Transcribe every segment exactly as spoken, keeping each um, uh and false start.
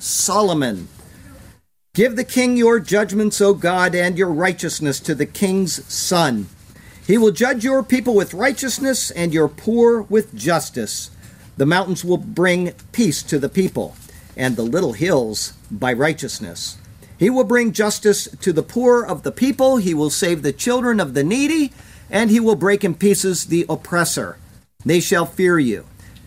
Solomon. Give the king your judgments, O God, and your righteousness to the king's son. He will judge your people with righteousness and your poor with justice. The mountains will bring peace to the people, and the little hills by righteousness. He will bring justice to the poor of the people. He will save the children of the needy, and he will break in pieces the oppressor. They shall fear you.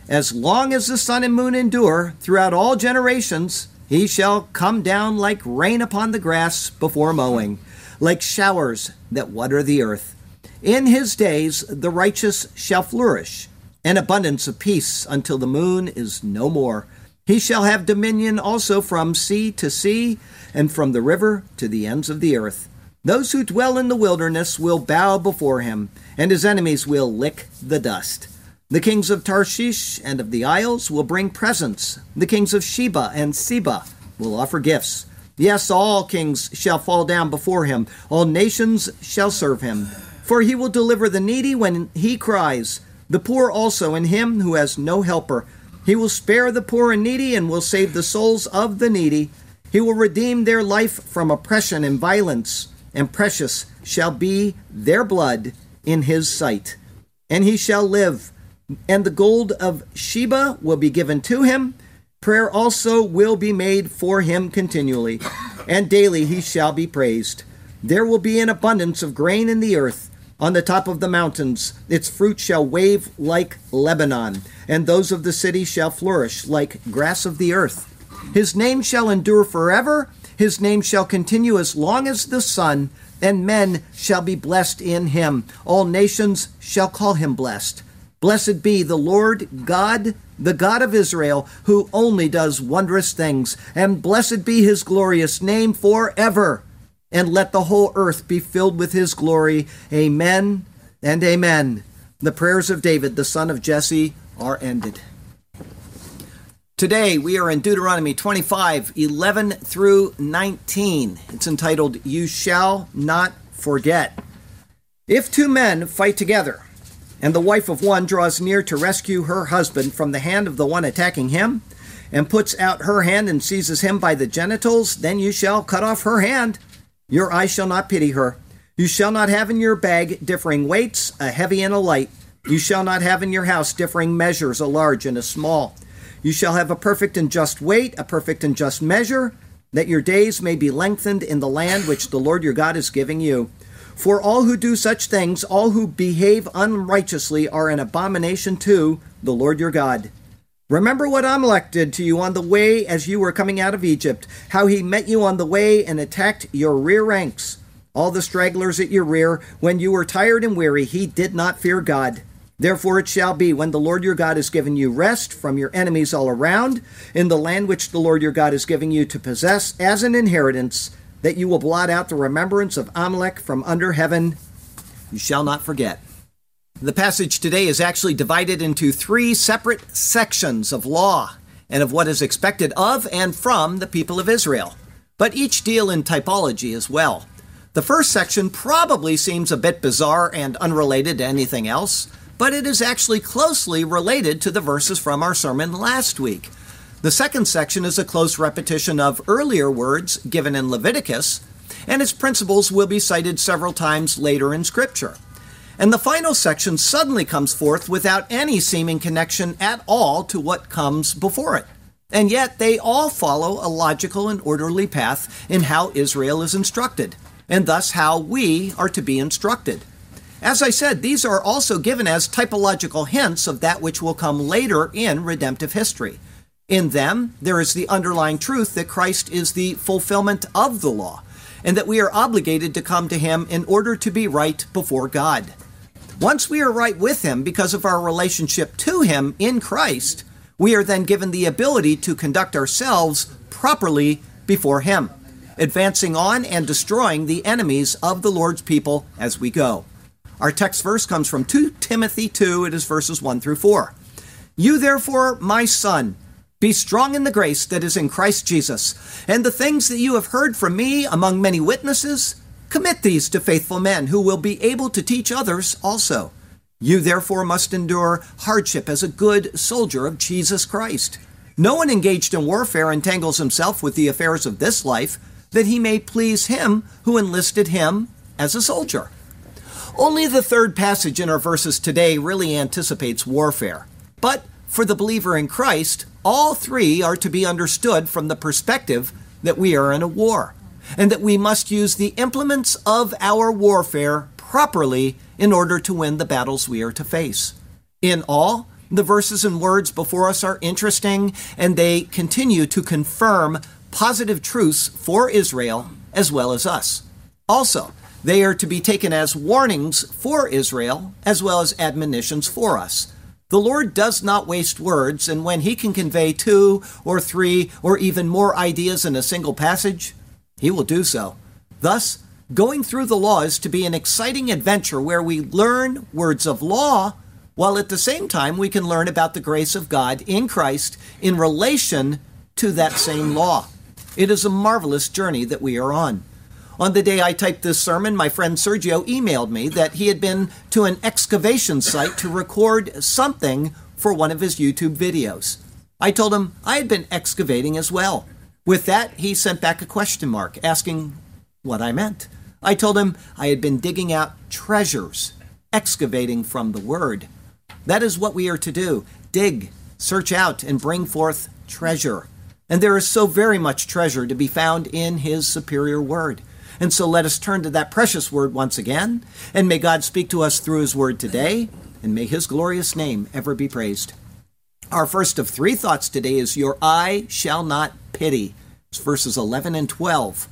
As long as the sun and moon endure throughout all generations, he shall come down like rain upon the grass before mowing, like showers that water the earth. In his days the righteous shall flourish, an abundance of peace until the moon is no more. He shall have dominion also from sea to sea, and from the river to the ends of the earth. Those who dwell in the wilderness will bow before him, and his enemies will lick the dust. The kings of Tarshish and of the isles will bring presents. The kings of Sheba and Seba will offer gifts. Yes, all kings shall fall down before him. All nations shall serve him. For he will deliver the needy when he cries, the poor also, and him who has no helper. He will spare the poor and needy and will save the souls of the needy. He will redeem their life from oppression and violence, and precious shall be their blood in his sight. And he shall live. And the gold of Sheba will be given to him. Prayer also will be made for him continually, and daily he shall be praised. There will be an abundance of grain in the earth. On the top of the mountains, its fruit shall wave like Lebanon, and those of the city shall flourish like grass of the earth. His name shall endure forever. His name shall continue as long as the sun, and men shall be blessed in him. All nations shall call him blessed. Blessed be the Lord God, the God of Israel, who only does wondrous things, and blessed be his glorious name forever, and let the whole earth be filled with his glory. Amen and amen. The prayers of David, the son of Jesse, are ended. Today we are in Deuteronomy twenty-five, eleven through nineteen. It's entitled, You Shall Not Forget. If two men fight together, and the wife of one draws near to rescue her husband from the hand of the one attacking him, and puts out her hand and seizes him by the genitals, then you shall cut off her hand. Your eye shall not pity her. You shall not have in your bag differing weights, a heavy and a light. You shall not have in your house differing measures, a large and a small. You shall have a perfect and just weight, a perfect and just measure, that your days may be lengthened in the land which the Lord your God is giving you. For all who do such things, all who behave unrighteously, are an abomination to the Lord your God. Remember what Amalek did to you on the way as you were coming out of Egypt, how he met you on the way and attacked your rear ranks, all the stragglers at your rear. When you were tired and weary, he did not fear God. Therefore it shall be, when the Lord your God has given you rest from your enemies all around, in the land which the Lord your God is giving you to possess as an inheritance, that you will blot out the remembrance of Amalek from under heaven. You shall not forget. The passage today is actually divided into three separate sections of law and of what is expected of and from the people of Israel, but each deal in typology as well. The first section probably seems a bit bizarre and unrelated to anything else, but it is actually closely related to the verses from our sermon last week. The second section is a close repetition of earlier words given in Leviticus, and its principles will be cited several times later in Scripture. And the final section suddenly comes forth without any seeming connection at all to what comes before it. And yet they all follow a logical and orderly path in how Israel is instructed, and thus how we are to be instructed. As I said, these are also given as typological hints of that which will come later in redemptive history. In them, there is the underlying truth that Christ is the fulfillment of the law, and that we are obligated to come to him in order to be right before God. Once we are right with him because of our relationship to him in Christ, we are then given the ability to conduct ourselves properly before him, advancing on and destroying the enemies of the Lord's people as we go. Our text verse comes from Second Timothy two. It is verses one through four. You therefore, my son, be strong in the grace that is in Christ Jesus, and the things that you have heard from me among many witnesses, commit these to faithful men who will be able to teach others also. You therefore must endure hardship as a good soldier of Jesus Christ. No one engaged in warfare entangles himself with the affairs of this life, that he may please him who enlisted him as a soldier. Only the third passage in our verses today really anticipates warfare, but for the believer in Christ, all three are to be understood from the perspective that we are in a war, and that we must use the implements of our warfare properly in order to win the battles we are to face. In all, the verses and words before us are interesting, and they continue to confirm positive truths for Israel as well as us. Also, they are to be taken as warnings for Israel as well as admonitions for us. The Lord does not waste words, and when he can convey two or three or even more ideas in a single passage, he will do so. Thus, going through the law is to be an exciting adventure where we learn words of law, while at the same time we can learn about the grace of God in Christ in relation to that same law. It is a marvelous journey that we are on. On the day I typed this sermon, my friend Sergio emailed me that he had been to an excavation site to record something for one of his YouTube videos. I told him I had been excavating as well. With that, he sent back a question mark asking what I meant. I told him I had been digging out treasures, excavating from the word. That is what we are to do. Dig, search out, and bring forth treasure. And there is so very much treasure to be found in his superior word. And so let us turn to that precious word once again, and may God speak to us through his word today, and may his glorious name ever be praised. Our first of three thoughts today is your eye shall not pity. It's verses eleven and twelve.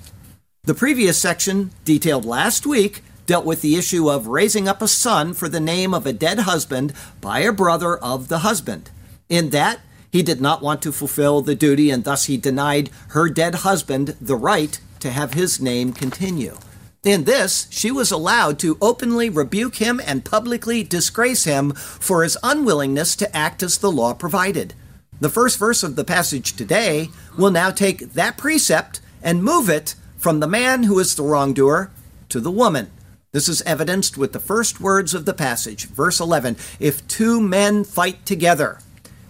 The previous section, detailed last week, dealt with the issue of raising up a son for the name of a dead husband by a brother of the husband. In that, he did not want to fulfill the duty, and thus he denied her dead husband the right to have his name continue. In this, she was allowed to openly rebuke him and publicly disgrace him for his unwillingness to act as the law provided. The first verse of the passage today will now take that precept and move it from the man who is the wrongdoer to the woman. This is evidenced with the first words of the passage, verse eleven. If two men fight together,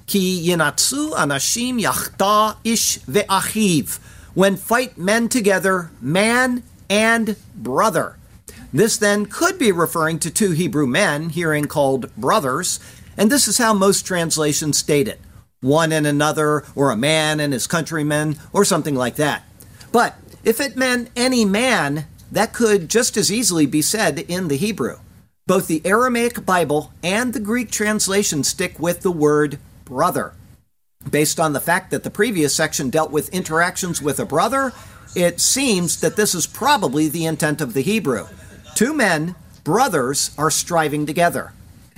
Ki yinatsu anashim yachta ish ve'achiv. When fight men together, man and brother. This then could be referring to two Hebrew men, herein called brothers, and this is how most translations state it. One and another, or a man and his countrymen, or something like that. But if it meant any man, that could just as easily be said in the Hebrew. Both the Aramaic Bible and the Greek translation stick with the word brother. Based on the fact that the previous section dealt with interactions with a brother, it seems that this is probably the intent of the Hebrew. Two men, brothers, are striving together.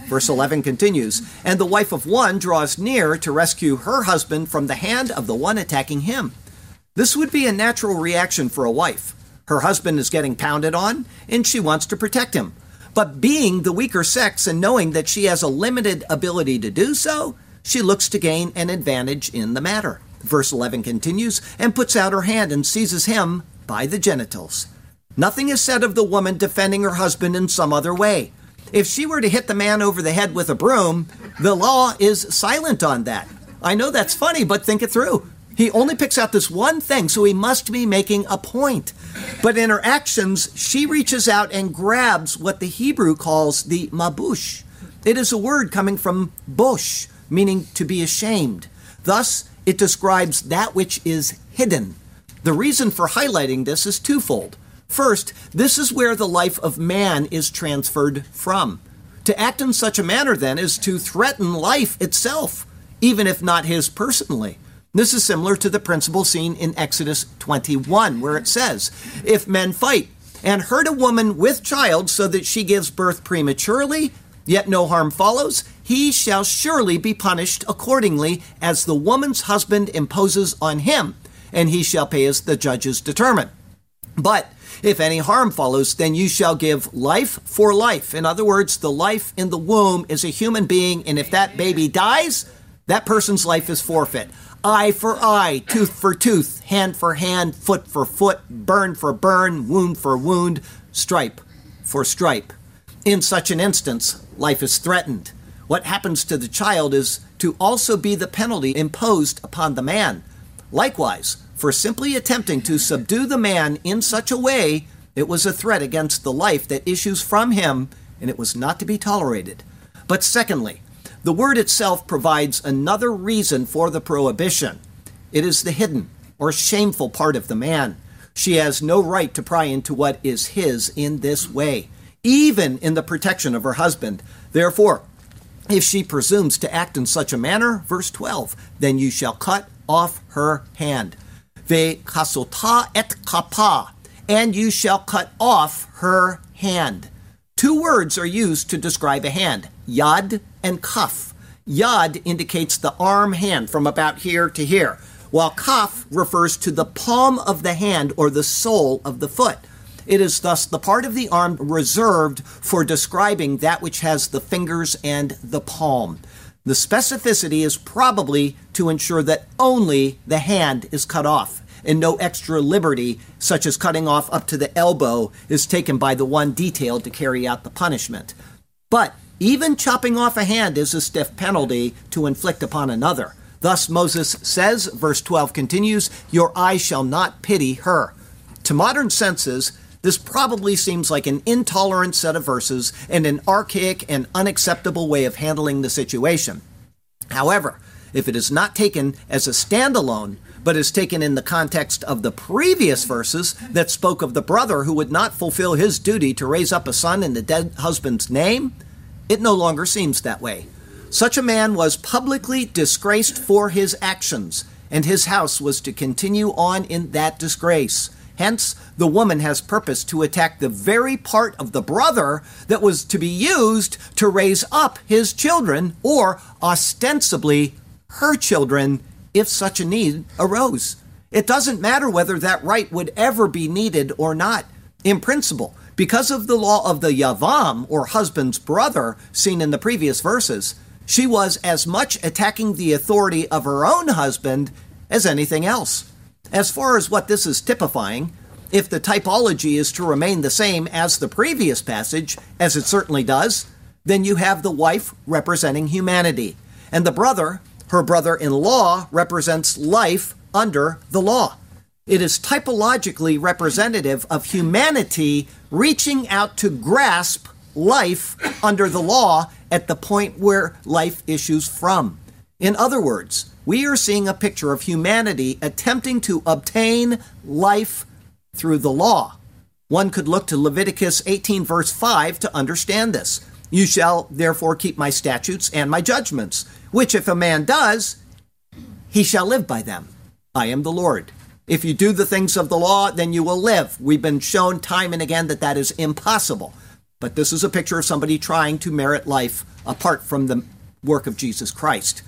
Verse eleven continues, and the wife of one draws near to rescue her husband from the hand of the one attacking him. This would be a natural reaction for a wife. Her husband is getting pounded on, and she wants to protect him. But being the weaker sex and knowing that she has a limited ability to do so, she looks to gain an advantage in the matter. Verse eleven continues, and puts out her hand and seizes him by the genitals. Nothing is said of the woman defending her husband in some other way. If she were to hit the man over the head with a broom, the law is silent on that. I know that's funny, but think it through. He only picks out this one thing, so he must be making a point. But in her actions, she reaches out and grabs what the Hebrew calls the mabush. It is a word coming from bosh, meaning to be ashamed. Thus, it describes that which is hidden. The reason for highlighting this is twofold. First, this is where the life of man is transferred from. To act in such a manner, then, is to threaten life itself, even if not his personally. This is similar to the principle seen in Exodus twenty-one, where it says, if men fight and hurt a woman with child so that she gives birth prematurely, yet no harm follows, he shall surely be punished accordingly as the woman's husband imposes on him, and he shall pay as the judges determine. But if any harm follows, then you shall give life for life. In other words, the life in the womb is a human being, and if that baby dies, that person's life is forfeit. Eye for eye, tooth for tooth, hand for hand, foot for foot, burn for burn, wound for wound, stripe for stripe. In such an instance, life is threatened. What happens to the child is to also be the penalty imposed upon the man. Likewise, for simply attempting to subdue the man in such a way, it was a threat against the life that issues from him, and it was not to be tolerated. But secondly, the word itself provides another reason for the prohibition. It is the hidden or shameful part of the man. She has no right to pry into what is his in this way, even in the protection of her husband. Therefore, if she presumes to act in such a manner, verse twelve, then you shall cut off her hand. Ve kasuta et kapa, and you shall cut off her hand. Two words are used to describe a hand, yad and kaf. Yad indicates the arm hand from about here to here, while kaf refers to the palm of the hand or the sole of the foot. It is thus the part of the arm reserved for describing that which has the fingers and the palm. The specificity is probably to ensure that only the hand is cut off, and no extra liberty, such as cutting off up to the elbow, is taken by the one detailed to carry out the punishment. But even chopping off a hand is a stiff penalty to inflict upon another. Thus Moses says, verse twelve continues, "Your eye shall not pity her." To modern senses, this probably seems like an intolerant set of verses and an archaic and unacceptable way of handling the situation. However, if it is not taken as a standalone, but is taken in the context of the previous verses that spoke of the brother who would not fulfill his duty to raise up a son in the dead husband's name, it no longer seems that way. Such a man was publicly disgraced for his actions, and his house was to continue on in that disgrace. Hence, the woman has purpose to attack the very part of the brother that was to be used to raise up his children, or ostensibly her children, if such a need arose. It doesn't matter whether that right would ever be needed or not. In principle, because of the law of the Yavam, or husband's brother, seen in the previous verses, she was as much attacking the authority of her own husband as anything else. As far as what this is typifying, if the typology is to remain the same as the previous passage, as it certainly does, then you have the wife representing humanity, and the brother, her brother-in-law, represents life under the law. It is typologically representative of humanity reaching out to grasp life under the law at the point where life issues from. In other words, we are seeing a picture of humanity attempting to obtain life through the law. One could look to Leviticus eighteen, verse five to understand this. You shall therefore keep my statutes and my judgments, which if a man does, he shall live by them. I am the Lord. If you do the things of the law, then you will live. We've been shown time and again that that is impossible. But this is a picture of somebody trying to merit life apart from the work of Jesus Christ.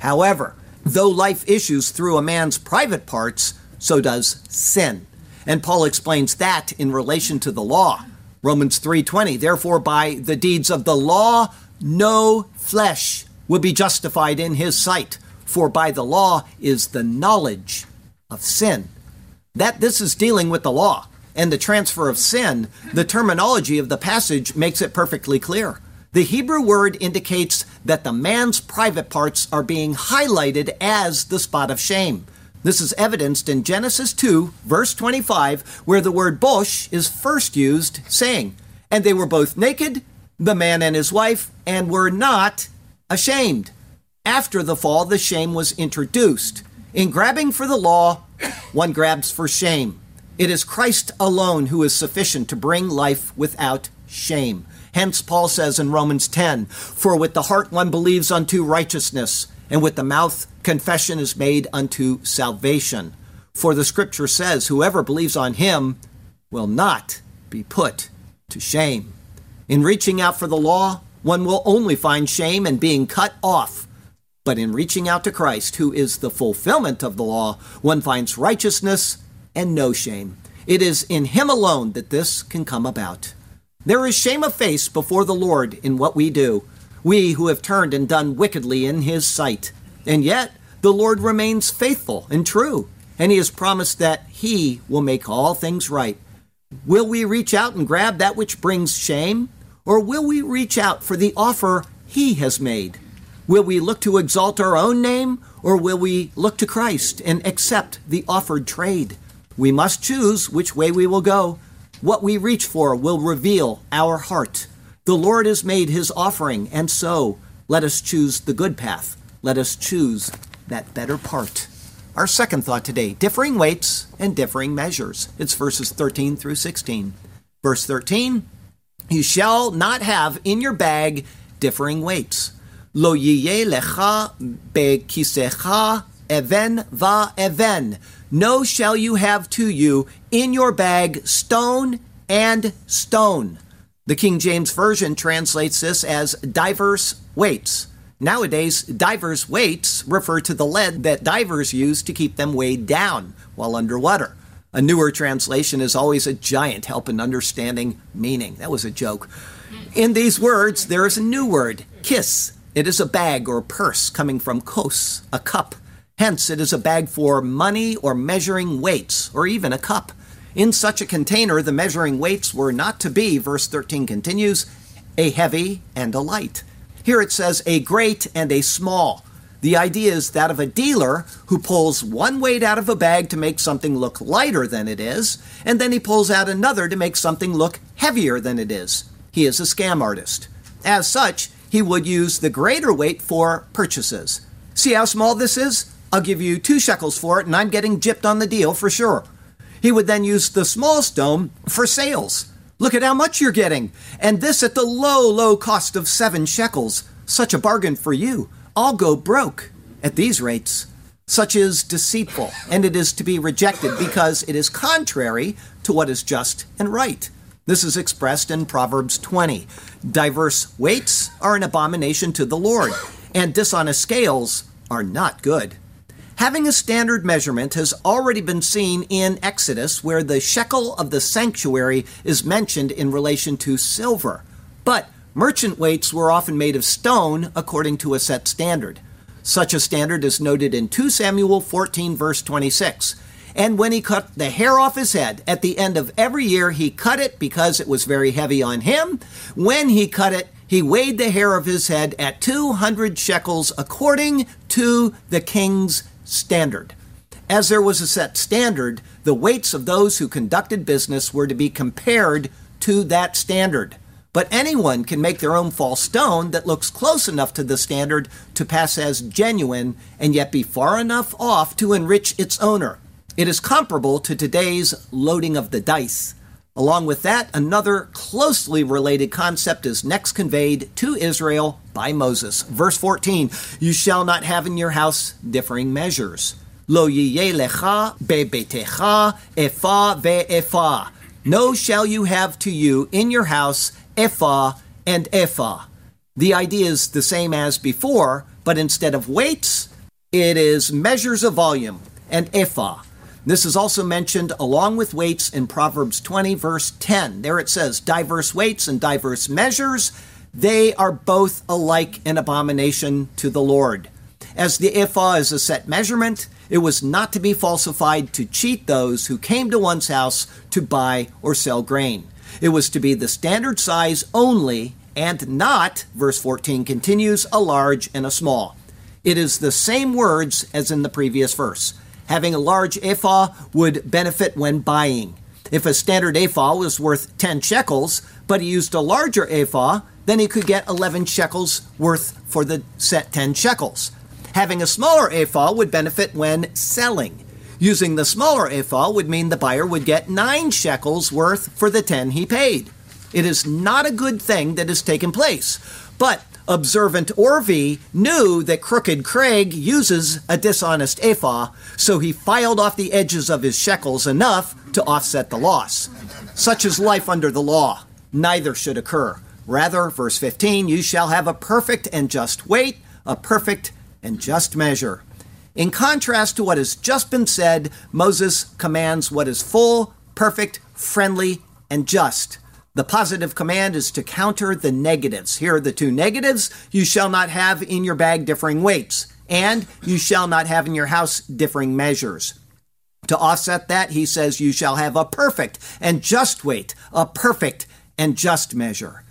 However, though life issues through a man's private parts, so does sin. And Paul explains that in relation to the law. Romans three twenty, therefore by the deeds of the law, no flesh will be justified in his sight, for by the law is the knowledge of sin. That this is dealing with the law and the transfer of sin, the terminology of the passage makes it perfectly clear. The Hebrew word indicates that the man's private parts are being highlighted as the spot of shame. This is evidenced in Genesis two, verse twenty-five, where the word bosh is first used, saying, and they were both naked, the man and his wife, and were not ashamed. After the fall, the shame was introduced. In grabbing for the law, one grabs for shame. It is Christ alone who is sufficient to bring life without shame. Hence, Paul says in Romans ten, for with the heart one believes unto righteousness, and with the mouth confession is made unto salvation. For the scripture says, whoever believes on him will not be put to shame. In reaching out for the law, one will only find shame and being cut off. But in reaching out to Christ, who is the fulfillment of the law, one finds righteousness and no shame. It is in him alone that this can come about. There is shame of face before the Lord in what we do, we who have turned and done wickedly in his sight. And yet, the Lord remains faithful and true, and he has promised that he will make all things right. Will we reach out and grab that which brings shame? Or will we reach out for the offer he has made? Will we look to exalt our own name, or will we look to Christ and accept the offered trade? We must choose which way we will go. What we reach for will reveal our heart. The Lord has made his offering, and so let us choose the good path. Let us choose that better part. Our second thought today, differing weights and differing measures. It's verses thirteen through sixteen. Verse thirteen, you shall not have in your bag differing weights. Lo loye lecha bekicha even va even. No shall you have to you in your bag stone and stone. The King James Version translates this as diverse weights. Nowadays, divers' weights refer to the lead that divers use to keep them weighed down while underwater. A newer translation is always a giant help in understanding meaning. That was a joke. In these words, there is a new word, kiss. It is a bag or purse coming from kos, a cup. Hence, it is a bag for money or measuring weights, or even a cup. In such a container, the measuring weights were not to be, verse thirteen continues, a heavy and a light. Here it says a great and a small. The idea is that of a dealer who pulls one weight out of a bag to make something look lighter than it is, and then he pulls out another to make something look heavier than it is. He is a scam artist. As such, he would use the greater weight for purchases. See how small this is? I'll give you two shekels for it, and I'm getting gypped on the deal for sure. He would then use the small stone for sales. Look at how much you're getting. And this at the low, low cost of seven shekels. Such a bargain for you. I'll go broke at these rates. Such is deceitful, and it is to be rejected because it is contrary to what is just and right. This is expressed in Proverbs twenty. Diverse weights are an abomination to the Lord, and dishonest scales are not good. Having a standard measurement has already been seen in Exodus, where the shekel of the sanctuary is mentioned in relation to silver. But merchant weights were often made of stone according to a set standard. Such a standard is noted in Second Samuel fourteen, verse twenty-six. And when he cut the hair off his head, at the end of every year he cut it because it was very heavy on him. When he cut it, he weighed the hair of his head at two hundred shekels according to the king's standard. As there was a set standard, the weights of those who conducted business were to be compared to that standard. But anyone can make their own false stone that looks close enough to the standard to pass as genuine and yet be far enough off to enrich its owner. It is comparable to today's loading of the dice. Along with that, another closely related concept is next conveyed to Israel by Moses. Verse fourteen, you shall not have in your house differing measures. Lo yeh lecha bebetecha ephah ve'ephah. No shall you have to you in your house ephah and ephah. The idea is the same as before, but instead of weights, it is measures of volume and ephah. This is also mentioned along with weights in Proverbs twenty, verse ten. There it says, diverse weights and diverse measures, they are both alike an abomination to the Lord. As the ephah is a set measurement, it was not to be falsified to cheat those who came to one's house to buy or sell grain. It was to be the standard size only and not, verse fourteen continues, a large and a small. It is the same words as in the previous verse. Having a large ephah would benefit when buying. If a standard ephah was worth ten shekels, but he used a larger ephah, then he could get eleven shekels worth for the set ten shekels. Having a smaller ephah would benefit when selling. Using the smaller ephah would mean the buyer would get nine shekels worth for the ten he paid. It is not a good thing that has taken place, but observant Orvi knew that Crooked Craig uses a dishonest ephah, so he filed off the edges of his shekels enough to offset the loss. Such is life under the law. Neither should occur. Rather, verse fifteen, you shall have a perfect and just weight, a perfect and just measure. In contrast to what has just been said, Moses commands what is full, perfect, friendly, and just. The positive command is to counter the negatives. Here are the two negatives. You shall not have in your bag differing weights, and you shall not have in your house differing measures. To offset that, he says, you shall have a perfect and just weight, a perfect and just measure.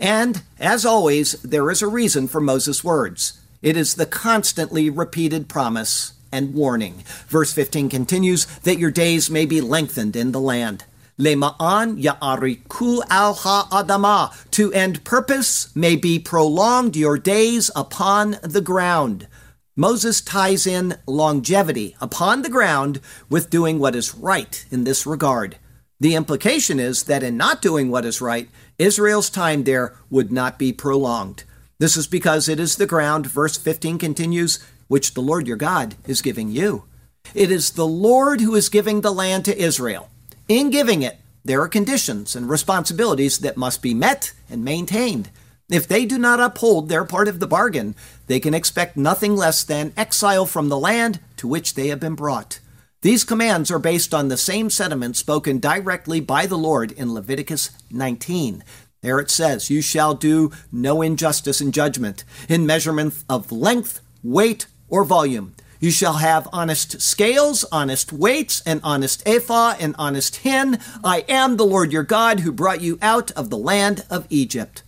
And, as always, there is a reason for Moses' words. It is the constantly repeated promise and warning. Verse fifteen continues, that your days may be lengthened in the land. Lema'an ya'ariku al ha'adama. To end purpose may be prolonged your days upon the ground. Moses ties in longevity upon the ground with doing what is right in this regard. The implication is that in not doing what is right, Israel's time there would not be prolonged. This is because it is the ground, verse fifteen continues, which the Lord your God is giving you. It is the Lord who is giving the land to Israel. In giving it, there are conditions and responsibilities that must be met and maintained. If they do not uphold their part of the bargain, they can expect nothing less than exile from the land to which they have been brought. These commands are based on the same sentiment spoken directly by the Lord in Leviticus nineteen. There it says, you shall do no injustice in judgment, in measurement of length, weight, or volume. You shall have honest scales, honest weights, an honest ephah, an honest hin. I am the Lord your God who brought you out of the land of Egypt.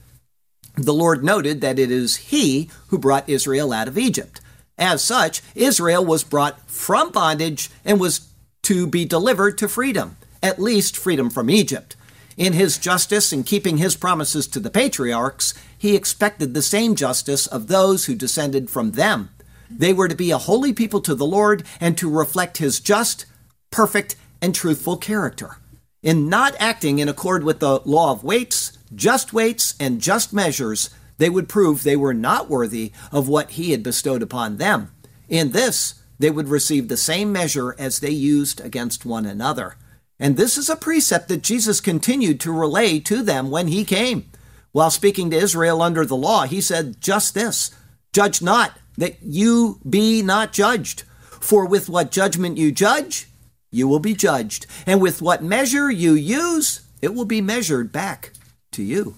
The Lord noted that it is he who brought Israel out of Egypt. As such, Israel was brought from bondage and was to be delivered to freedom, at least freedom from Egypt. In his justice and keeping his promises to the patriarchs, he expected the same justice of those who descended from them. They were to be a holy people to the Lord and to reflect his just, perfect, and truthful character. In not acting in accord with the law of weights, just weights, and just measures, they would prove they were not worthy of what he had bestowed upon them. In this, they would receive the same measure as they used against one another. And this is a precept that Jesus continued to relay to them when he came. While speaking to Israel under the law, he said just this, judge not, that you be not judged. For with what judgment you judge, you will be judged. And with what measure you use, it will be measured back to you.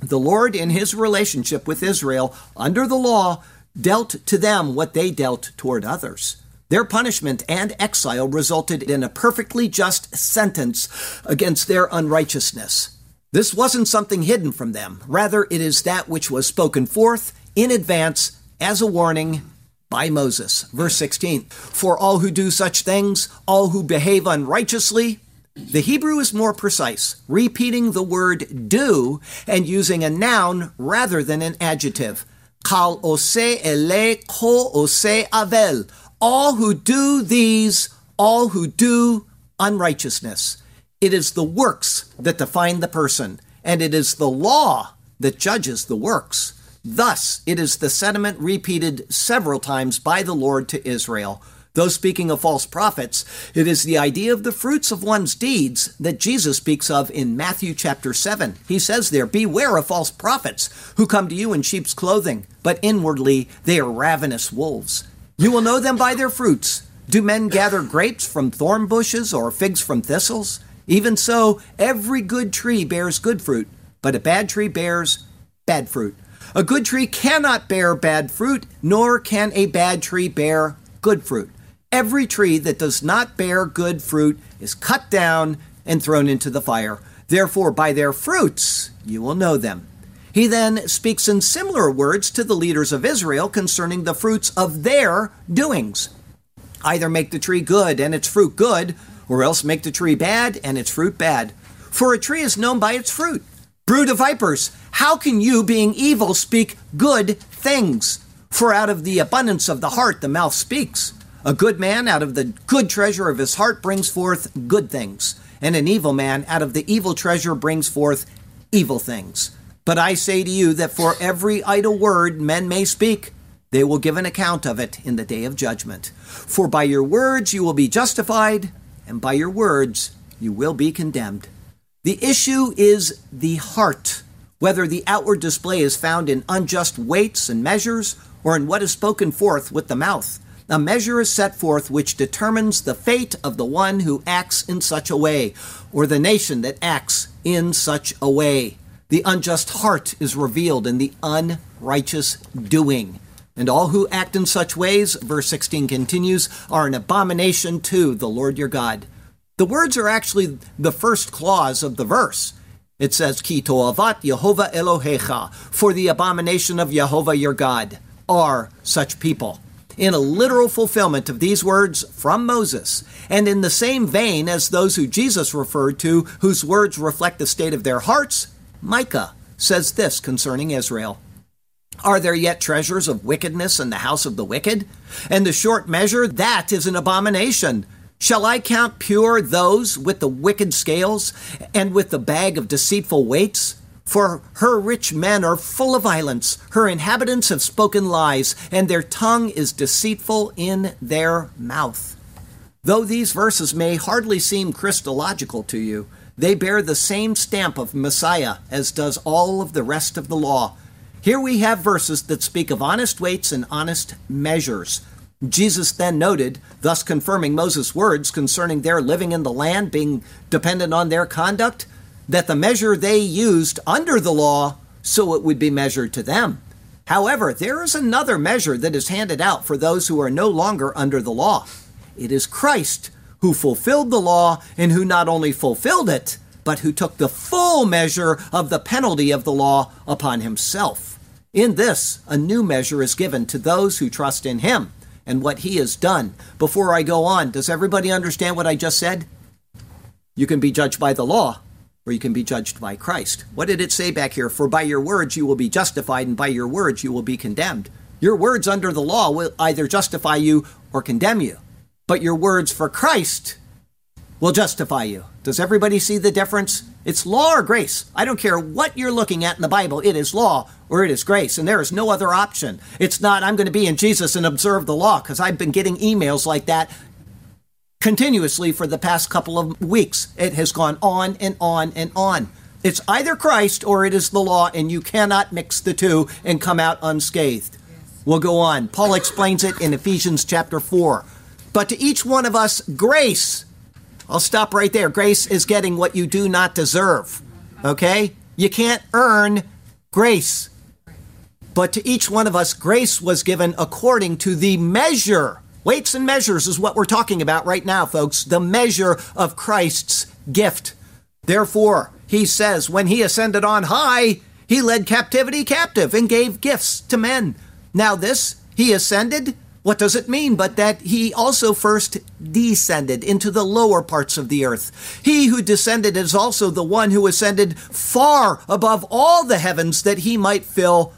The Lord, in his relationship with Israel under the law, dealt to them what they dealt toward others. Their punishment and exile resulted in a perfectly just sentence against their unrighteousness. This wasn't something hidden from them. Rather, it is that which was spoken forth in advance as a warning by Moses. Verse sixteen, for all who do such things, all who behave unrighteously. The Hebrew is more precise, repeating the word do and using a noun rather than an adjective. Kal oseh ele ko oseh avel. All who do these, all who do unrighteousness. It is the works that define the person, and it is the law that judges the works. Thus, it is the sentiment repeated several times by the Lord to Israel. Though speaking of false prophets, it is the idea of the fruits of one's deeds that Jesus speaks of in Matthew chapter seven. He says there, beware of false prophets who come to you in sheep's clothing, but inwardly they are ravenous wolves. You will know them by their fruits. Do men gather grapes from thorn bushes or figs from thistles? Even so, every good tree bears good fruit, but a bad tree bears bad fruit. A good tree cannot bear bad fruit, nor can a bad tree bear good fruit. Every tree that does not bear good fruit is cut down and thrown into the fire. Therefore, by their fruits you will know them. He then speaks in similar words to the leaders of Israel concerning the fruits of their doings. Either make the tree good and its fruit good, or else make the tree bad and its fruit bad. For a tree is known by its fruit. Brood of vipers, how can you, being evil, speak good things? For out of the abundance of the heart the mouth speaks. A good man out of the good treasure of his heart brings forth good things, and an evil man out of the evil treasure brings forth evil things. But I say to you that for every idle word men may speak, they will give an account of it in the day of judgment. For by your words you will be justified, and by your words you will be condemned. The issue is the heart, whether the outward display is found in unjust weights and measures or in what is spoken forth with the mouth. A measure is set forth which determines the fate of the one who acts in such a way, or the nation that acts in such a way. The unjust heart is revealed in the unrighteous doing. And all who act in such ways, verse sixteen continues, are an abomination to the Lord your God. The words are actually the first clause of the verse. It says, Ki to'avat Yehovah Elohecha, for the abomination of Yehovah your God are such people. In a literal fulfillment of these words from Moses, and in the same vein as those who Jesus referred to, whose words reflect the state of their hearts, Micah says this concerning Israel. Are there yet treasures of wickedness in the house of the wicked? And the short measure, that is an abomination. Shall I count pure those with the wicked scales and with the bag of deceitful weights? For her rich men are full of violence, her inhabitants have spoken lies, and their tongue is deceitful in their mouth. Though these verses may hardly seem Christological to you, they bear the same stamp of Messiah as does all of the rest of the law. Here we have verses that speak of honest weights and honest measures. Jesus then noted, thus confirming Moses' words concerning their living in the land being dependent on their conduct, that the measure they used under the law, so it would be measured to them. However, there is another measure that is handed out for those who are no longer under the law. It is Christ who fulfilled the law, and who not only fulfilled it, but who took the full measure of the penalty of the law upon himself. In this, a new measure is given to those who trust in him and what he has done. Before I go on, does everybody understand what I just said? You can be judged by the law, or you can be judged by Christ. What did it say back here? For by your words you will be justified, and by your words you will be condemned. Your words under the law will either justify you or condemn you, but your words for Christ will justify you. Does everybody see the difference? It's law or grace. I don't care what you're looking at in the Bible. It is law or it is grace, and there is no other option. It's not, I'm going to be in Jesus and observe the law, because I've been getting emails like that continuously for the past couple of weeks. It has gone on and on and on. It's either Christ or it is the law, and you cannot mix the two and come out unscathed. Yes. We'll go on. Paul explains it in Ephesians chapter four. But to each one of us, grace. I'll stop right there. Grace is getting what you do not deserve. Okay? You can't earn grace. But to each one of us, grace was given according to the measure. Weights and measures is what we're talking about right now, folks. The measure of Christ's gift. Therefore, he says, when he ascended on high, he led captivity captive and gave gifts to men. Now this, he ascended, what does it mean but that he also first descended into the lower parts of the earth? He who descended is also the one who ascended far above all the heavens, that he might fill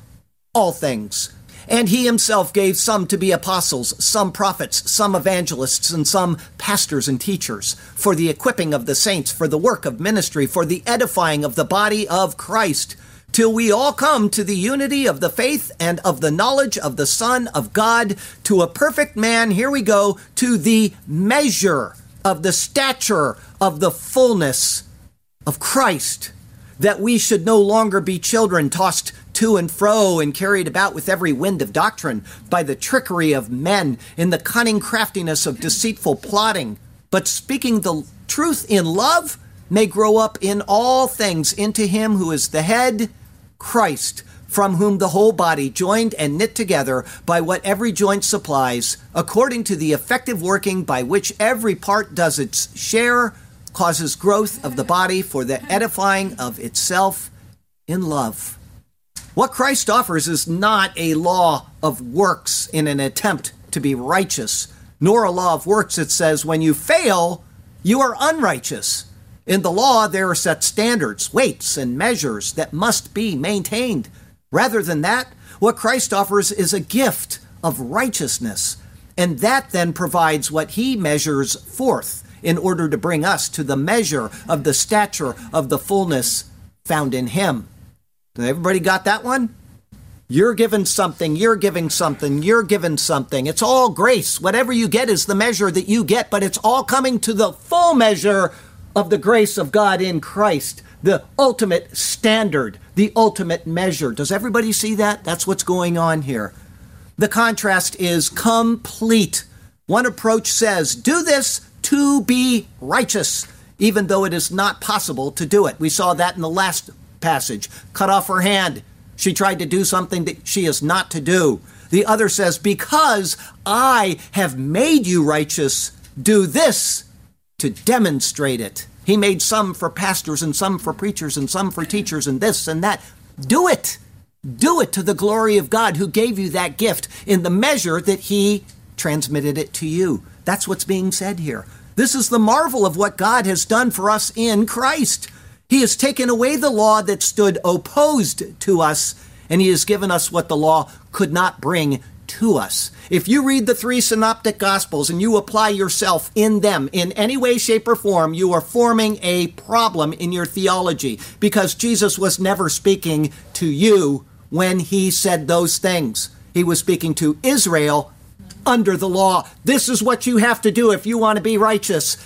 all things. And he himself gave some to be apostles, some prophets, some evangelists, and some pastors and teachers, for the equipping of the saints, for the work of ministry, for the edifying of the body of Christ, till we all come to the unity of the faith and of the knowledge of the Son of God, to a perfect man, here we go, to the measure of the stature of the fullness of Christ, that we should no longer be children tossed to and fro and carried about with every wind of doctrine, by the trickery of men, in the cunning craftiness of deceitful plotting, but speaking the truth in love, may grow up in all things into him who is the head, Christ, from whom the whole body, joined and knit together by what every joint supplies, according to the effective working by which every part does its share, causes growth of the body for the edifying of itself in love. What Christ offers is not a law of works in an attempt to be righteous, nor a law of works that says when you fail, you are unrighteous. In the law, there are set standards, weights, and measures that must be maintained. Rather than that, what Christ offers is a gift of righteousness, and that then provides what he measures forth in order to bring us to the measure of the stature of the fullness found in him. Everybody got that one? You're given something, you're giving something, you're given something. It's all grace. Whatever you get is the measure that you get, but it's all coming to the full measure of the grace of God in Christ, the ultimate standard, the ultimate measure. Does everybody see that? That's what's going on here. The contrast is complete. One approach says, do this to be righteous, even though it is not possible to do it. We saw that in the last passage. Cut off her hand. She tried to do something that she is not to do. The other says, because I have made you righteous, do this to demonstrate it. He made some for pastors and some for preachers and some for teachers and this and that. Do it. Do it to the glory of God who gave you that gift in the measure that he transmitted it to you. That's what's being said here. This is the marvel of what God has done for us in Christ. He has taken away the law that stood opposed to us, and he has given us what the law could not bring to us. If you read the three synoptic gospels and you apply yourself in them in any way, shape, or form, you are forming a problem in your theology, because Jesus was never speaking to you when he said those things. He was speaking to Israel under the law. This is what you have to do if you want to be righteous.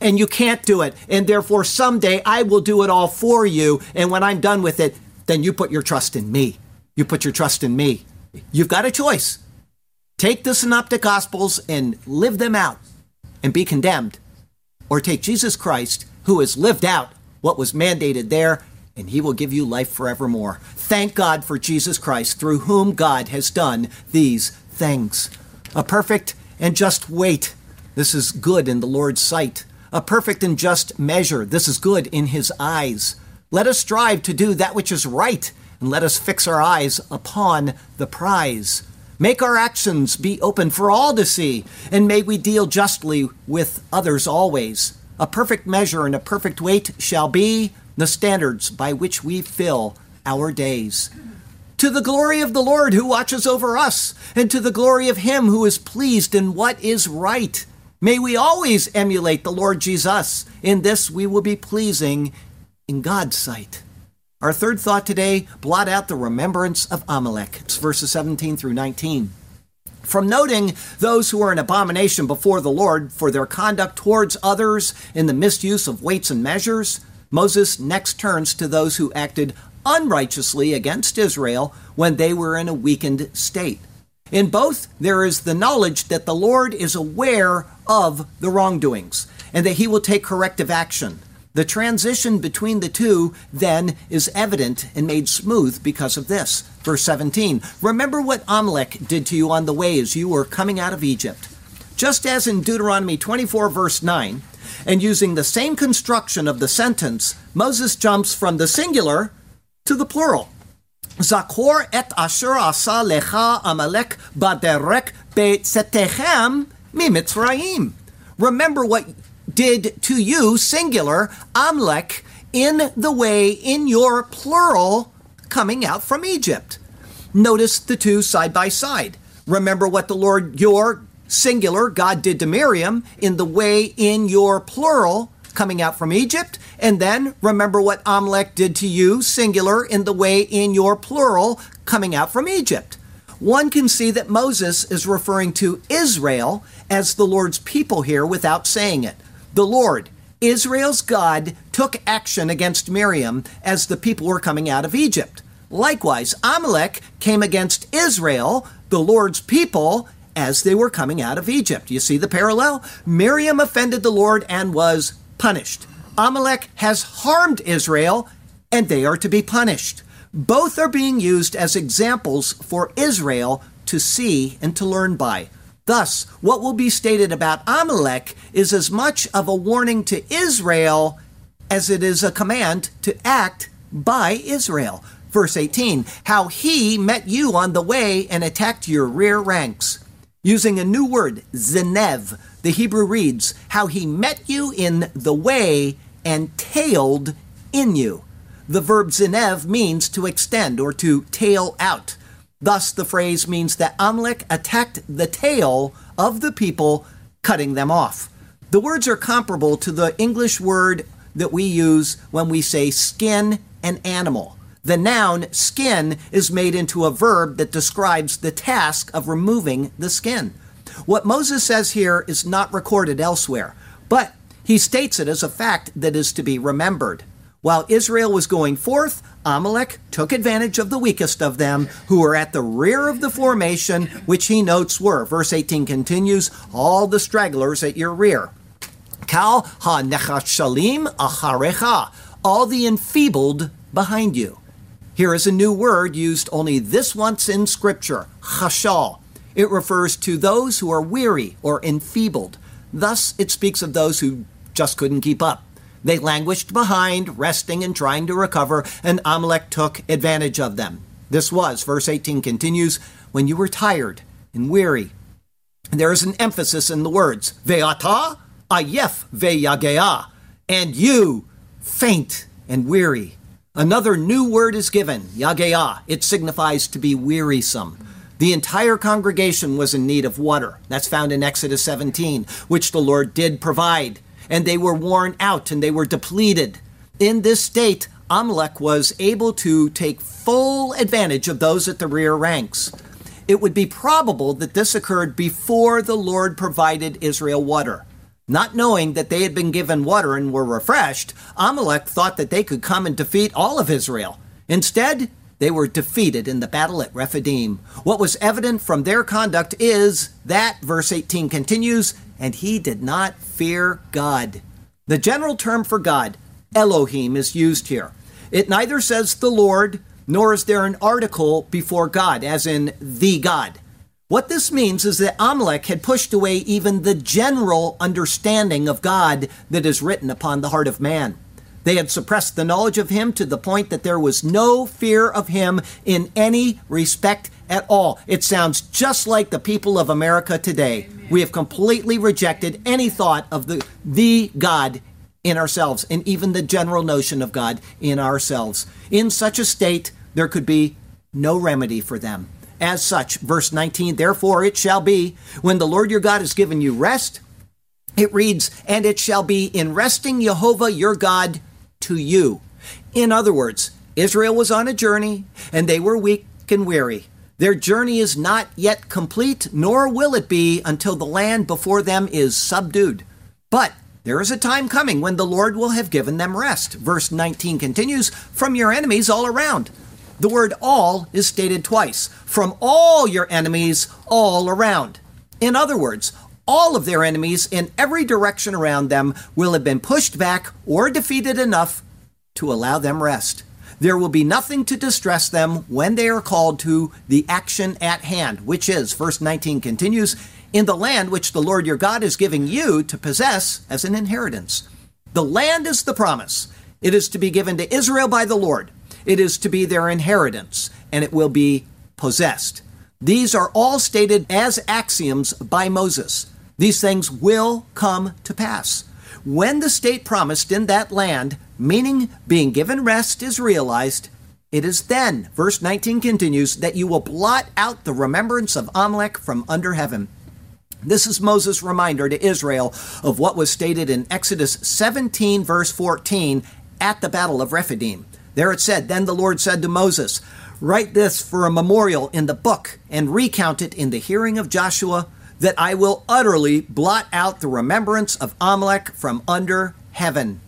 And you can't do it. And therefore, someday I will do it all for you. And when I'm done with it, then you put your trust in me. You put your trust in me. You've got a choice. Take the synoptic gospels and live them out and be condemned. Or take Jesus Christ, who has lived out what was mandated there, and he will give you life forevermore. Thank God for Jesus Christ, through whom God has done these things. A perfect and just weight. This is good in the Lord's sight. A perfect and just measure. This is good in his eyes. Let us strive to do that which is right, and let us fix our eyes upon the prize. Make our actions be open for all to see, and may we deal justly with others always. A perfect measure and a perfect weight shall be the standards by which we fill our days. To the glory of the Lord who watches over us, and to the glory of him who is pleased in what is right. May we always emulate the Lord Jesus. In this we will be pleasing in God's sight. Our third thought today, blot out the remembrance of Amalek. It's verses seventeen through nineteen. From noting those who are an abomination before the Lord for their conduct towards others in the misuse of weights and measures, Moses next turns to those who acted unrighteously against Israel when they were in a weakened state. In both, there is the knowledge that the Lord is aware of the wrongdoings and that he will take corrective action. The transition between the two then is evident and made smooth because of this. Verse seventeen, remember what Amalek did to you on the way as you were coming out of Egypt. Just as in Deuteronomy twenty-four, verse nine, and using the same construction of the sentence, Moses jumps from the singular to the plural. Zakor et asher asa lecha Amalek baderek be'tzetechem mimitzrayim. Remember what did to you, singular, Amalek, in the way, in your plural, coming out from Egypt. Notice the two side by side. Remember what the Lord, your singular, God did to Miriam in the way, in your plural, coming out from Egypt. And then remember what Amalek did to you, singular, in the way, in your plural, coming out from Egypt. One can see that Moses is referring to Israel as the Lord's people here without saying it. The Lord, Israel's God, took action against Miriam as the people were coming out of Egypt. Likewise, Amalek came against Israel, the Lord's people, as they were coming out of Egypt. You see the parallel? Miriam offended the Lord and was punished. Amalek has harmed Israel, and they are to be punished. Both are being used as examples for Israel to see and to learn by. Thus, what will be stated about Amalek is as much of a warning to Israel as it is a command to act by Israel. Verse eighteen, how he met you on the way and attacked your rear ranks. Using a new word, zinev, the Hebrew reads, how he met you in the way and tailed in you. The verb zinev means to extend or to tail out. Thus, the phrase means that Amalek attacked the tail of the people, cutting them off. The words are comparable to the English word that we use when we say skin an animal. The noun skin is made into a verb that describes the task of removing the skin. What Moses says here is not recorded elsewhere, but he states it as a fact that is to be remembered. While Israel was going forth, Amalek took advantage of the weakest of them, who were at the rear of the formation, which he notes were, verse eighteen continues, all the stragglers at your rear. Kal ha-nechashalim acharecha, all the enfeebled behind you. Here is a new word used only this once in Scripture, chashal. It refers to those who are weary or enfeebled. Thus, it speaks of those who just couldn't keep up. They languished behind, resting and trying to recover, and Amalek took advantage of them. This was, verse eighteen continues, when you were tired and weary. There is an emphasis in the words, Ve'ata ayef ve'yagea, and you, faint and weary. Another new word is given, yagea. It signifies to be wearisome. The entire congregation was in need of water. That's found in Exodus seventeen, which the Lord did provide. And they were worn out, and they were depleted. In this state, Amalek was able to take full advantage of those at the rear ranks. It would be probable that this occurred before the Lord provided Israel water. Not knowing that they had been given water and were refreshed, Amalek thought that they could come and defeat all of Israel. Instead, they were defeated in the battle at Rephidim. What was evident from their conduct is that, verse eighteen continues, and he did not fear God. The general term for God, Elohim, is used here. It neither says the Lord, nor is there an article before God, as in the God. What this means is that Amalek had pushed away even the general understanding of God that is written upon the heart of man. They had suppressed the knowledge of him to the point that there was no fear of him in any respect at all. It sounds just like the people of America today. Amen. We have completely rejected any thought of the, the God in ourselves, and even the general notion of God in ourselves. In such a state, there could be no remedy for them. As such, verse nineteen, therefore it shall be, when the Lord your God has given you rest, it reads, and it shall be in resting Jehovah your God to you. In other words, Israel was on a journey, and they were weak and weary. Their journey is not yet complete, nor will it be until the land before them is subdued. But there is a time coming when the Lord will have given them rest. Verse nineteen continues, from your enemies all around. The word all is stated twice. From all your enemies all around. In other words, all of their enemies in every direction around them will have been pushed back or defeated enough to allow them rest. There will be nothing to distress them when they are called to the action at hand, which is, verse nineteen continues, in the land which the Lord your God is giving you to possess as an inheritance. The land is the promise. It is to be given to Israel by the Lord. It is to be their inheritance, and it will be possessed. These are all stated as axioms by Moses. These things will come to pass. When the state promised in that land, meaning being given rest, is realized, it is then, verse nineteen continues, that you will blot out the remembrance of Amalek from under heaven. This is Moses' reminder to Israel of what was stated in Exodus seventeen, verse fourteen, at the battle of Rephidim. There it said, then the Lord said to Moses, write this for a memorial in the book and recount it in the hearing of Joshua, that I will utterly blot out the remembrance of Amalek from under heaven.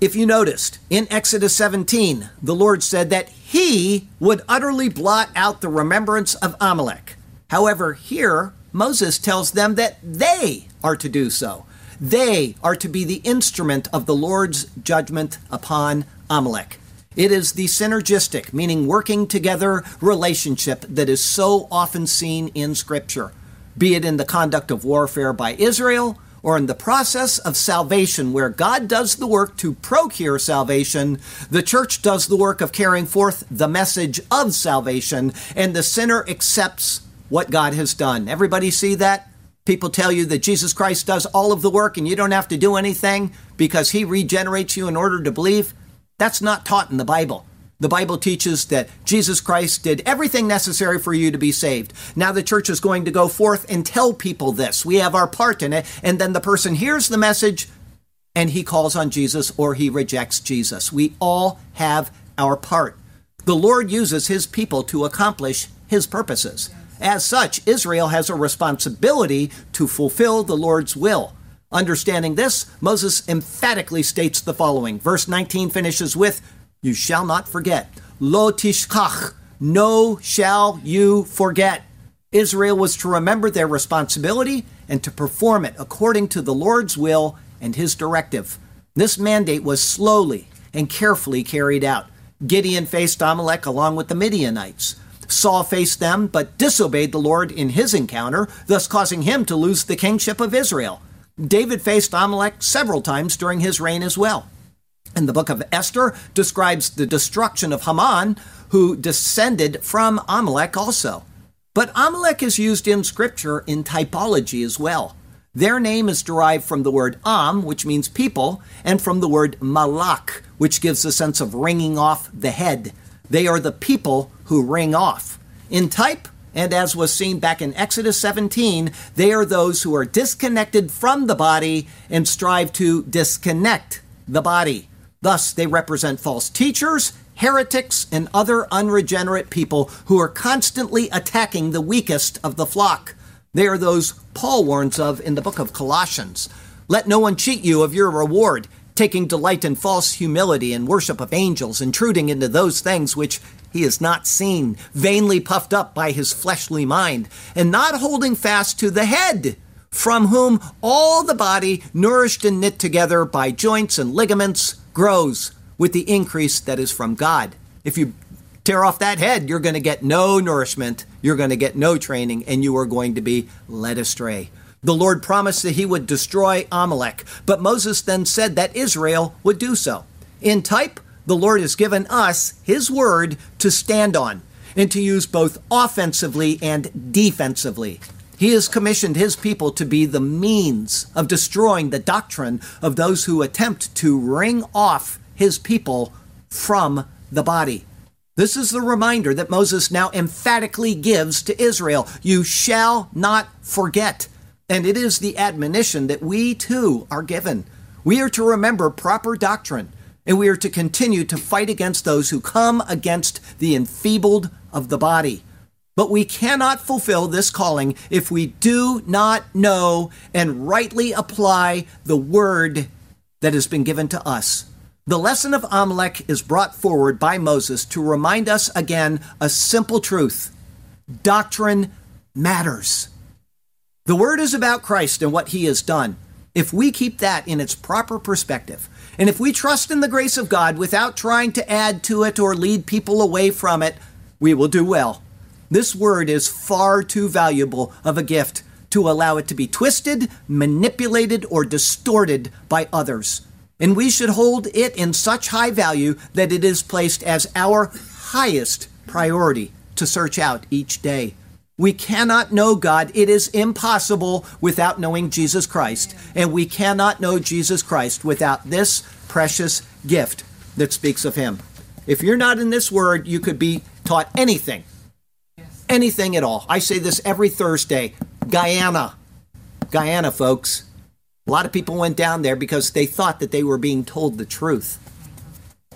If you noticed, in Exodus seventeen, the Lord said that he would utterly blot out the remembrance of Amalek. However, here, Moses tells them that they are to do so. They are to be the instrument of the Lord's judgment upon Amalek. It is the synergistic, meaning working together, relationship that is so often seen in Scripture, be it in the conduct of warfare by Israel, or in the process of salvation, where God does the work to procure salvation, the church does the work of carrying forth the message of salvation, and the sinner accepts what God has done. Everybody see that? People tell you that Jesus Christ does all of the work and you don't have to do anything because he regenerates you in order to believe. That's not taught in the Bible. The Bible teaches that Jesus Christ did everything necessary for you to be saved. Now the church is going to go forth and tell people this. We have our part in it. And then the person hears the message and he calls on Jesus or he rejects Jesus. We all have our part. The Lord uses his people to accomplish his purposes. As such, Israel has a responsibility to fulfill the Lord's will. Understanding this, Moses emphatically states the following. Verse nineteen finishes with, "You shall not forget." Lo tishkach, no shall you forget. Israel was to remember their responsibility and to perform it according to the Lord's will and his directive. This mandate was slowly and carefully carried out. Gideon faced Amalek along with the Midianites. Saul faced them, but disobeyed the Lord in his encounter, thus causing him to lose the kingship of Israel. David faced Amalek several times during his reign as well. And the book of Esther describes the destruction of Haman, who descended from Amalek also. But Amalek is used in Scripture in typology as well. Their name is derived from the word am, which means people, and from the word malak, which gives a sense of ringing off the head. They are the people who ring off. In type, and as was seen back in Exodus seventeen, they are those who are disconnected from the body and strive to disconnect the body. Thus, they represent false teachers, heretics, and other unregenerate people who are constantly attacking the weakest of the flock. They are those Paul warns of in the book of Colossians. Let no one cheat you of your reward, taking delight in false humility and worship of angels, intruding into those things which he has not seen, vainly puffed up by his fleshly mind, and not holding fast to the head, from whom all the body, nourished and knit together by joints and ligaments, grows with the increase that is from God. If you tear off that head, you're going to get no nourishment, you're going to get no training, and you are going to be led astray. The Lord promised that he would destroy Amalek, but Moses then said that Israel would do so. In type, the Lord has given us his word to stand on and to use both offensively and defensively. He has commissioned his people to be the means of destroying the doctrine of those who attempt to wring off his people from the body. This is the reminder that Moses now emphatically gives to Israel. You shall not forget. And it is the admonition that we too are given. We are to remember proper doctrine, and we are to continue to fight against those who come against the enfeebled of the body. But we cannot fulfill this calling if we do not know and rightly apply the word that has been given to us. The lesson of Amalek is brought forward by Moses to remind us again a simple truth. Doctrine matters. The word is about Christ and what he has done. If we keep that in its proper perspective, and if we trust in the grace of God without trying to add to it or lead people away from it, we will do well. This word is far too valuable of a gift to allow it to be twisted, manipulated, or distorted by others. And we should hold it in such high value that it is placed as our highest priority to search out each day. We cannot know God. It is impossible without knowing Jesus Christ. And we cannot know Jesus Christ without this precious gift that speaks of him. If you're not in this word, you could be taught anything. Yes. Anything at all. I say this every Thursday. Guyana. Guyana, folks. A lot of people went down there because they thought that they were being told the truth.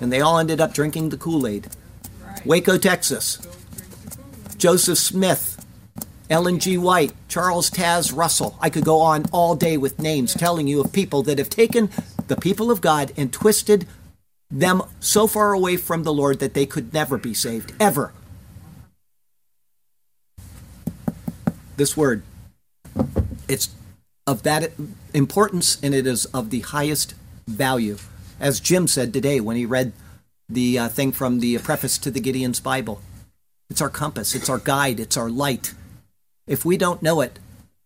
And they all ended up drinking the Kool-Aid. Right. Waco, Texas. Kool-Aid. Joseph Smith, Ellen G. White, Charles Taz Russell. I could go on all day with names telling you of people that have taken the people of God and twisted them so far away from the Lord that they could never be saved, ever. This word, it's of that importance, and it is of the highest value. As Jim said today when he read the uh, thing from the preface to the Gideon's Bible, it's our compass, it's our guide, it's our light. If we don't know it,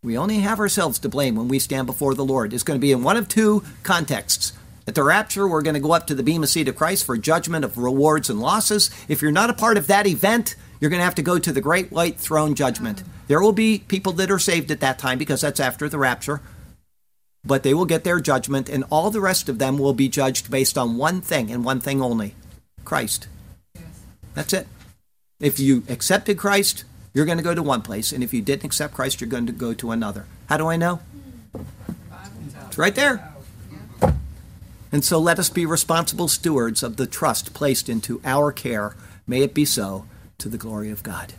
we only have ourselves to blame when we stand before the Lord. It's going to be in one of two contexts. At the rapture, we're going to go up to the Bema Seat of Christ for judgment of rewards and losses. If you're not a part of that event, you're going to have to go to the great white throne judgment. There will be people that are saved at that time because that's after the rapture, but they will get their judgment, and all the rest of them will be judged based on one thing and one thing only, Christ. Yes. That's it. If you accepted Christ, you're going to go to one place, and if you didn't accept Christ, you're going to go to another. How do I know? It's right there. And so let us be responsible stewards of the trust placed into our care. May it be so to the glory of God.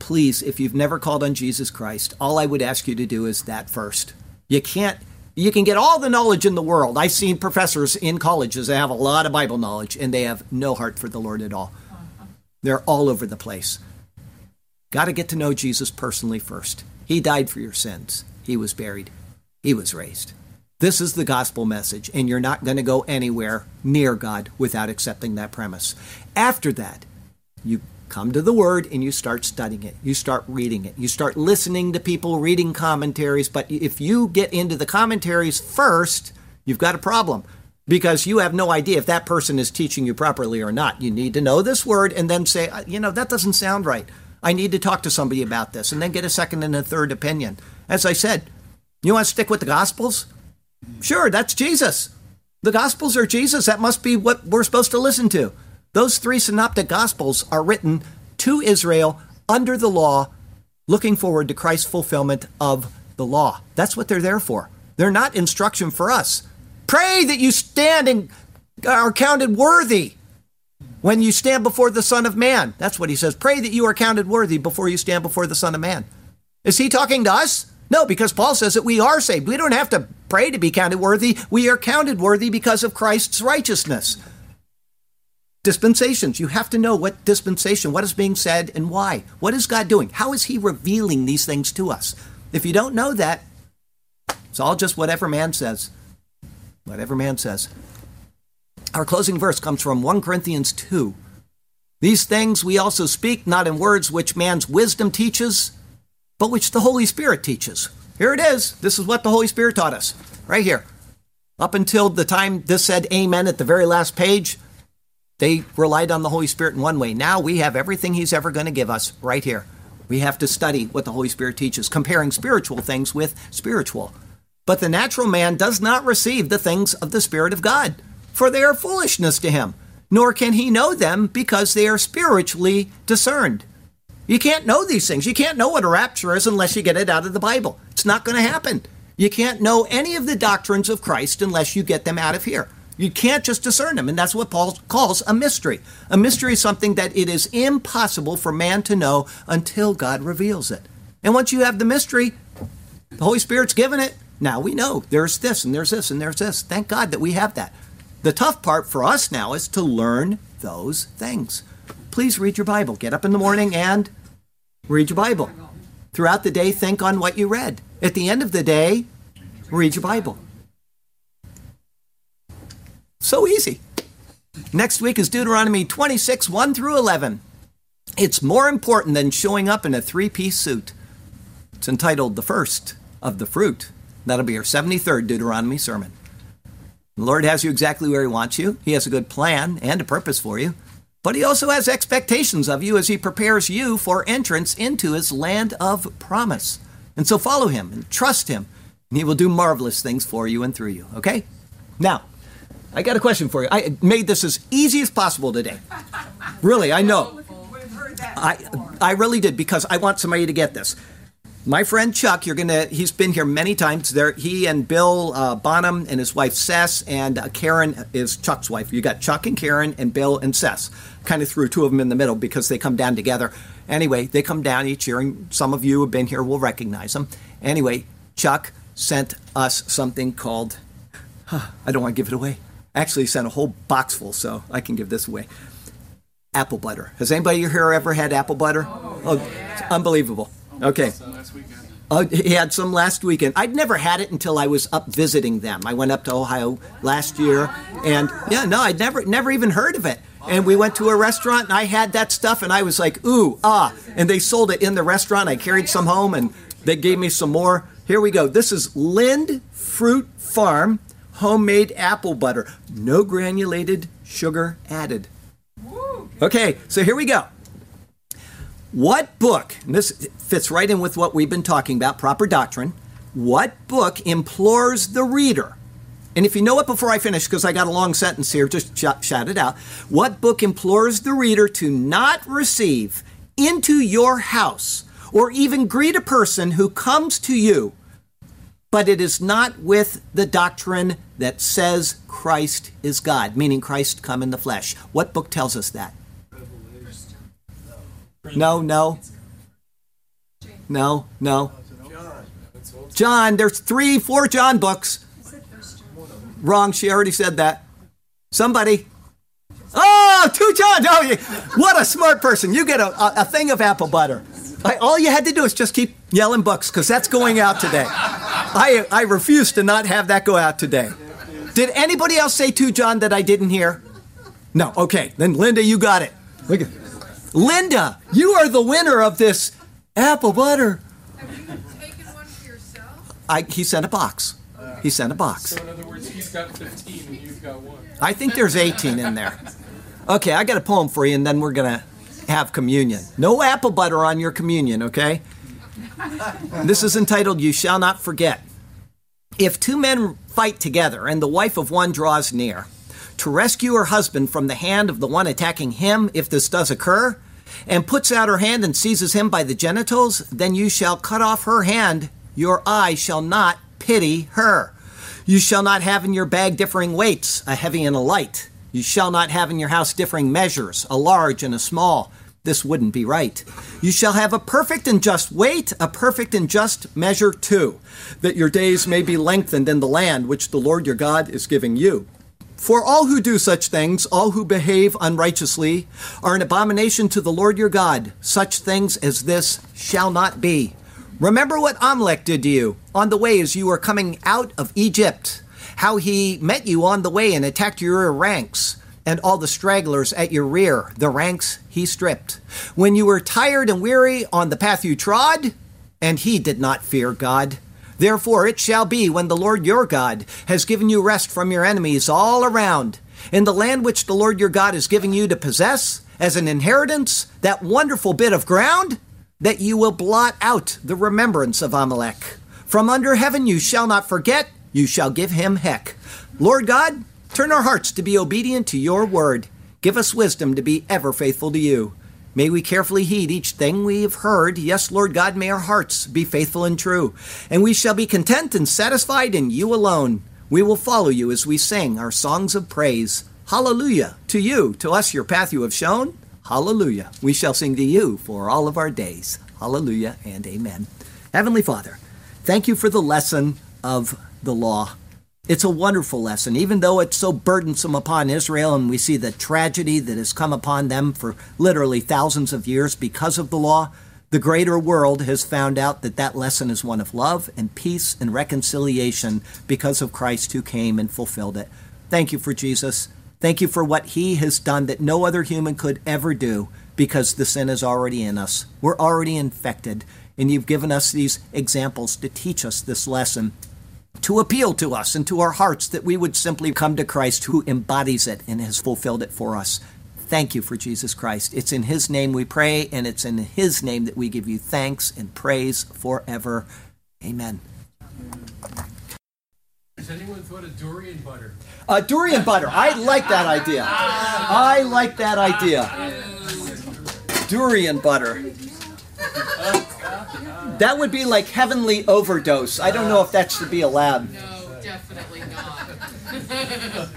Please, if you've never called on Jesus Christ, all I would ask you to do is that first. You can't You can get all the knowledge in the world. I've seen professors in colleges that have a lot of Bible knowledge, and they have no heart for the Lord at all. They're all over the place. Got to get to know Jesus personally first. He died for your sins. He was buried. He was raised. This is the gospel message, and you're not going to go anywhere near God without accepting that premise. After that, you come to the Word and you start studying it. You start reading it. You start listening to people reading commentaries. But if you get into the commentaries first, you've got a problem, because you have no idea if that person is teaching you properly or not. You need to know this Word and then say, you know, that doesn't sound right. I need to talk to somebody about this, and then get a second and a third opinion. As I said, you want to stick with the Gospels? Sure, that's Jesus. The Gospels are Jesus. That must be what we're supposed to listen to. Those three synoptic Gospels are written to Israel under the law, looking forward to Christ's fulfillment of the law. That's what they're there for. They're not instruction for us. Pray that you stand and are counted worthy when you stand before the Son of Man. That's what he says. Pray that you are counted worthy before you stand before the Son of Man. Is he talking to us? No, because Paul says that we are saved. We don't have to pray to be counted worthy. We are counted worthy because of Christ's righteousness. Dispensations. You have to know what dispensation, what is being said and why. What is God doing? How is he revealing these things to us? If you don't know that, it's all just whatever man says. Whatever man says. Our closing verse comes from First Corinthians two. These things we also speak, not in words which man's wisdom teaches, but which the Holy Spirit teaches. Here it is. This is what the Holy Spirit taught us, right here. Up until the time this said amen at the very last page, they relied on the Holy Spirit in one way. Now we have everything he's ever going to give us right here. We have to study what the Holy Spirit teaches, comparing spiritual things with spiritual. But the natural man does not receive the things of the Spirit of God, for they are foolishness to him, nor can he know them because they are spiritually discerned. You can't know these things. You can't know what a rapture is unless you get it out of the Bible. It's not going to happen. You can't know any of the doctrines of Christ unless you get them out of here. You can't just discern them, and that's what Paul calls a mystery. A mystery is something that it is impossible for man to know until God reveals it. And once you have the mystery, the Holy Spirit's given it. Now we know there's this, and there's this, and there's this. Thank God that we have that. The tough part for us now is to learn those things. Please read your Bible. Get up in the morning and read your Bible. Throughout the day, think on what you read. At the end of the day, read your Bible. So easy. Next week is Deuteronomy twenty-six, one through eleven. It's more important than showing up in a three-piece suit. It's entitled The First of the Fruit. That'll be our seventy-third Deuteronomy sermon. The Lord has you exactly where he wants you. He has a good plan and a purpose for you. But he also has expectations of you as he prepares you for entrance into his land of promise. And so follow him and trust him, and he will do marvelous things for you and through you. Okay? Now, I got a question for you. I made this as easy as possible today. Really, I know. I I really did, because I want somebody to get this. My friend Chuck, you're gonna. He's been here many times. There, he and Bill uh, Bonham and his wife Sess, and uh, Karen is Chuck's wife. You got Chuck and Karen and Bill and Sess. Kind of threw two of them in the middle because they come down together. Anyway, they come down each year, and some of you who have been here will recognize them. Anyway, Chuck sent us something called. Huh, I don't want to give it away. Actually, he sent a whole box full, so I can give this away. Apple butter. Has anybody here ever had apple butter? Oh, oh yeah. It's unbelievable. Okay. Uh, he had some last weekend. I'd never had it until I was up visiting them. I went up to Ohio last year, and yeah, no, I'd never, never even heard of it. And we went to a restaurant, and I had that stuff, and I was like, ooh, ah. And they sold it in the restaurant. I carried some home, and they gave me some more. Here we go. This is Lind Fruit Farm homemade apple butter. No granulated sugar added. Okay, so here we go. What book, and this fits right in with what we've been talking about, proper doctrine, what book implores the reader? And if you know it before I finish, because I got a long sentence here, just sh- shout it out. What book implores the reader to not receive into your house or even greet a person who comes to you, but it is not with the doctrine that says Christ is God, meaning Christ come in the flesh? What book tells us that? No, no, no, no. John, there's three, four John books. Wrong. She already said that. Somebody. Oh, two times. Oh, you, what a smart person. You get a, a, a thing of apple butter. I, all you had to do is just keep yelling books, because that's going out today. I I refuse to not have that go out today. Did anybody else say two, John, that I didn't hear? No. Okay. Then, Linda, you got it. Look at Linda, you are the winner of this apple butter. Have you taken one for yourself? I, he sent a box. He sent a box. So in other words, he's got fifteen and you've got one. I think there's eighteen in there. Okay, I got a poem for you, and then we're going to have communion. No apple butter on your communion, okay? This is entitled, You Shall Not Forget. If two men fight together and the wife of one draws near, to rescue her husband from the hand of the one attacking him, if this does occur, and puts out her hand and seizes him by the genitals, then you shall cut off her hand. Your eye shall not pity her. You shall not have in your bag differing weights, a heavy and a light. You shall not have in your house differing measures, a large and a small. This wouldn't be right. You shall have a perfect and just weight, a perfect and just measure too, that your days may be lengthened in the land which the Lord your God is giving you. For all who do such things, all who behave unrighteously, are an abomination to the Lord your God. Such things as this shall not be. Remember what Amalek did to you on the way as you were coming out of Egypt, how he met you on the way and attacked your ranks and all the stragglers at your rear, the ranks he stripped. When you were tired and weary on the path you trod, and he did not fear God. Therefore it shall be when the Lord your God has given you rest from your enemies all around, in the land which the Lord your God is giving you to possess as an inheritance, that wonderful bit of ground, that you will blot out the remembrance of Amalek. From under heaven you shall not forget, you shall give him heck. Lord God, turn our hearts to be obedient to your word. Give us wisdom to be ever faithful to you. May we carefully heed each thing we have heard. Yes, Lord God, may our hearts be faithful and true. And we shall be content and satisfied in you alone. We will follow you as we sing our songs of praise. Hallelujah to you, to us your path you have shown. Hallelujah. We shall sing to you for all of our days. Hallelujah and amen. Heavenly Father, thank you for the lesson of the law. It's a wonderful lesson, even though it's so burdensome upon Israel, and we see the tragedy that has come upon them for literally thousands of years because of the law. The greater world has found out that that lesson is one of love and peace and reconciliation because of Christ who came and fulfilled it. Thank you for Jesus. Thank you for what he has done that no other human could ever do, because the sin is already in us. We're already infected, and you've given us these examples to teach us this lesson, to appeal to us and to our hearts that we would simply come to Christ who embodies it and has fulfilled it for us. Thank you for Jesus Christ. It's in his name we pray, and it's in his name that we give you thanks and praise forever. Amen. Has anyone thought of durian butter? Uh, durian butter. I like that idea. I like that idea. Durian butter. That would be like heavenly overdose. I don't know if that should be allowed. No, definitely not.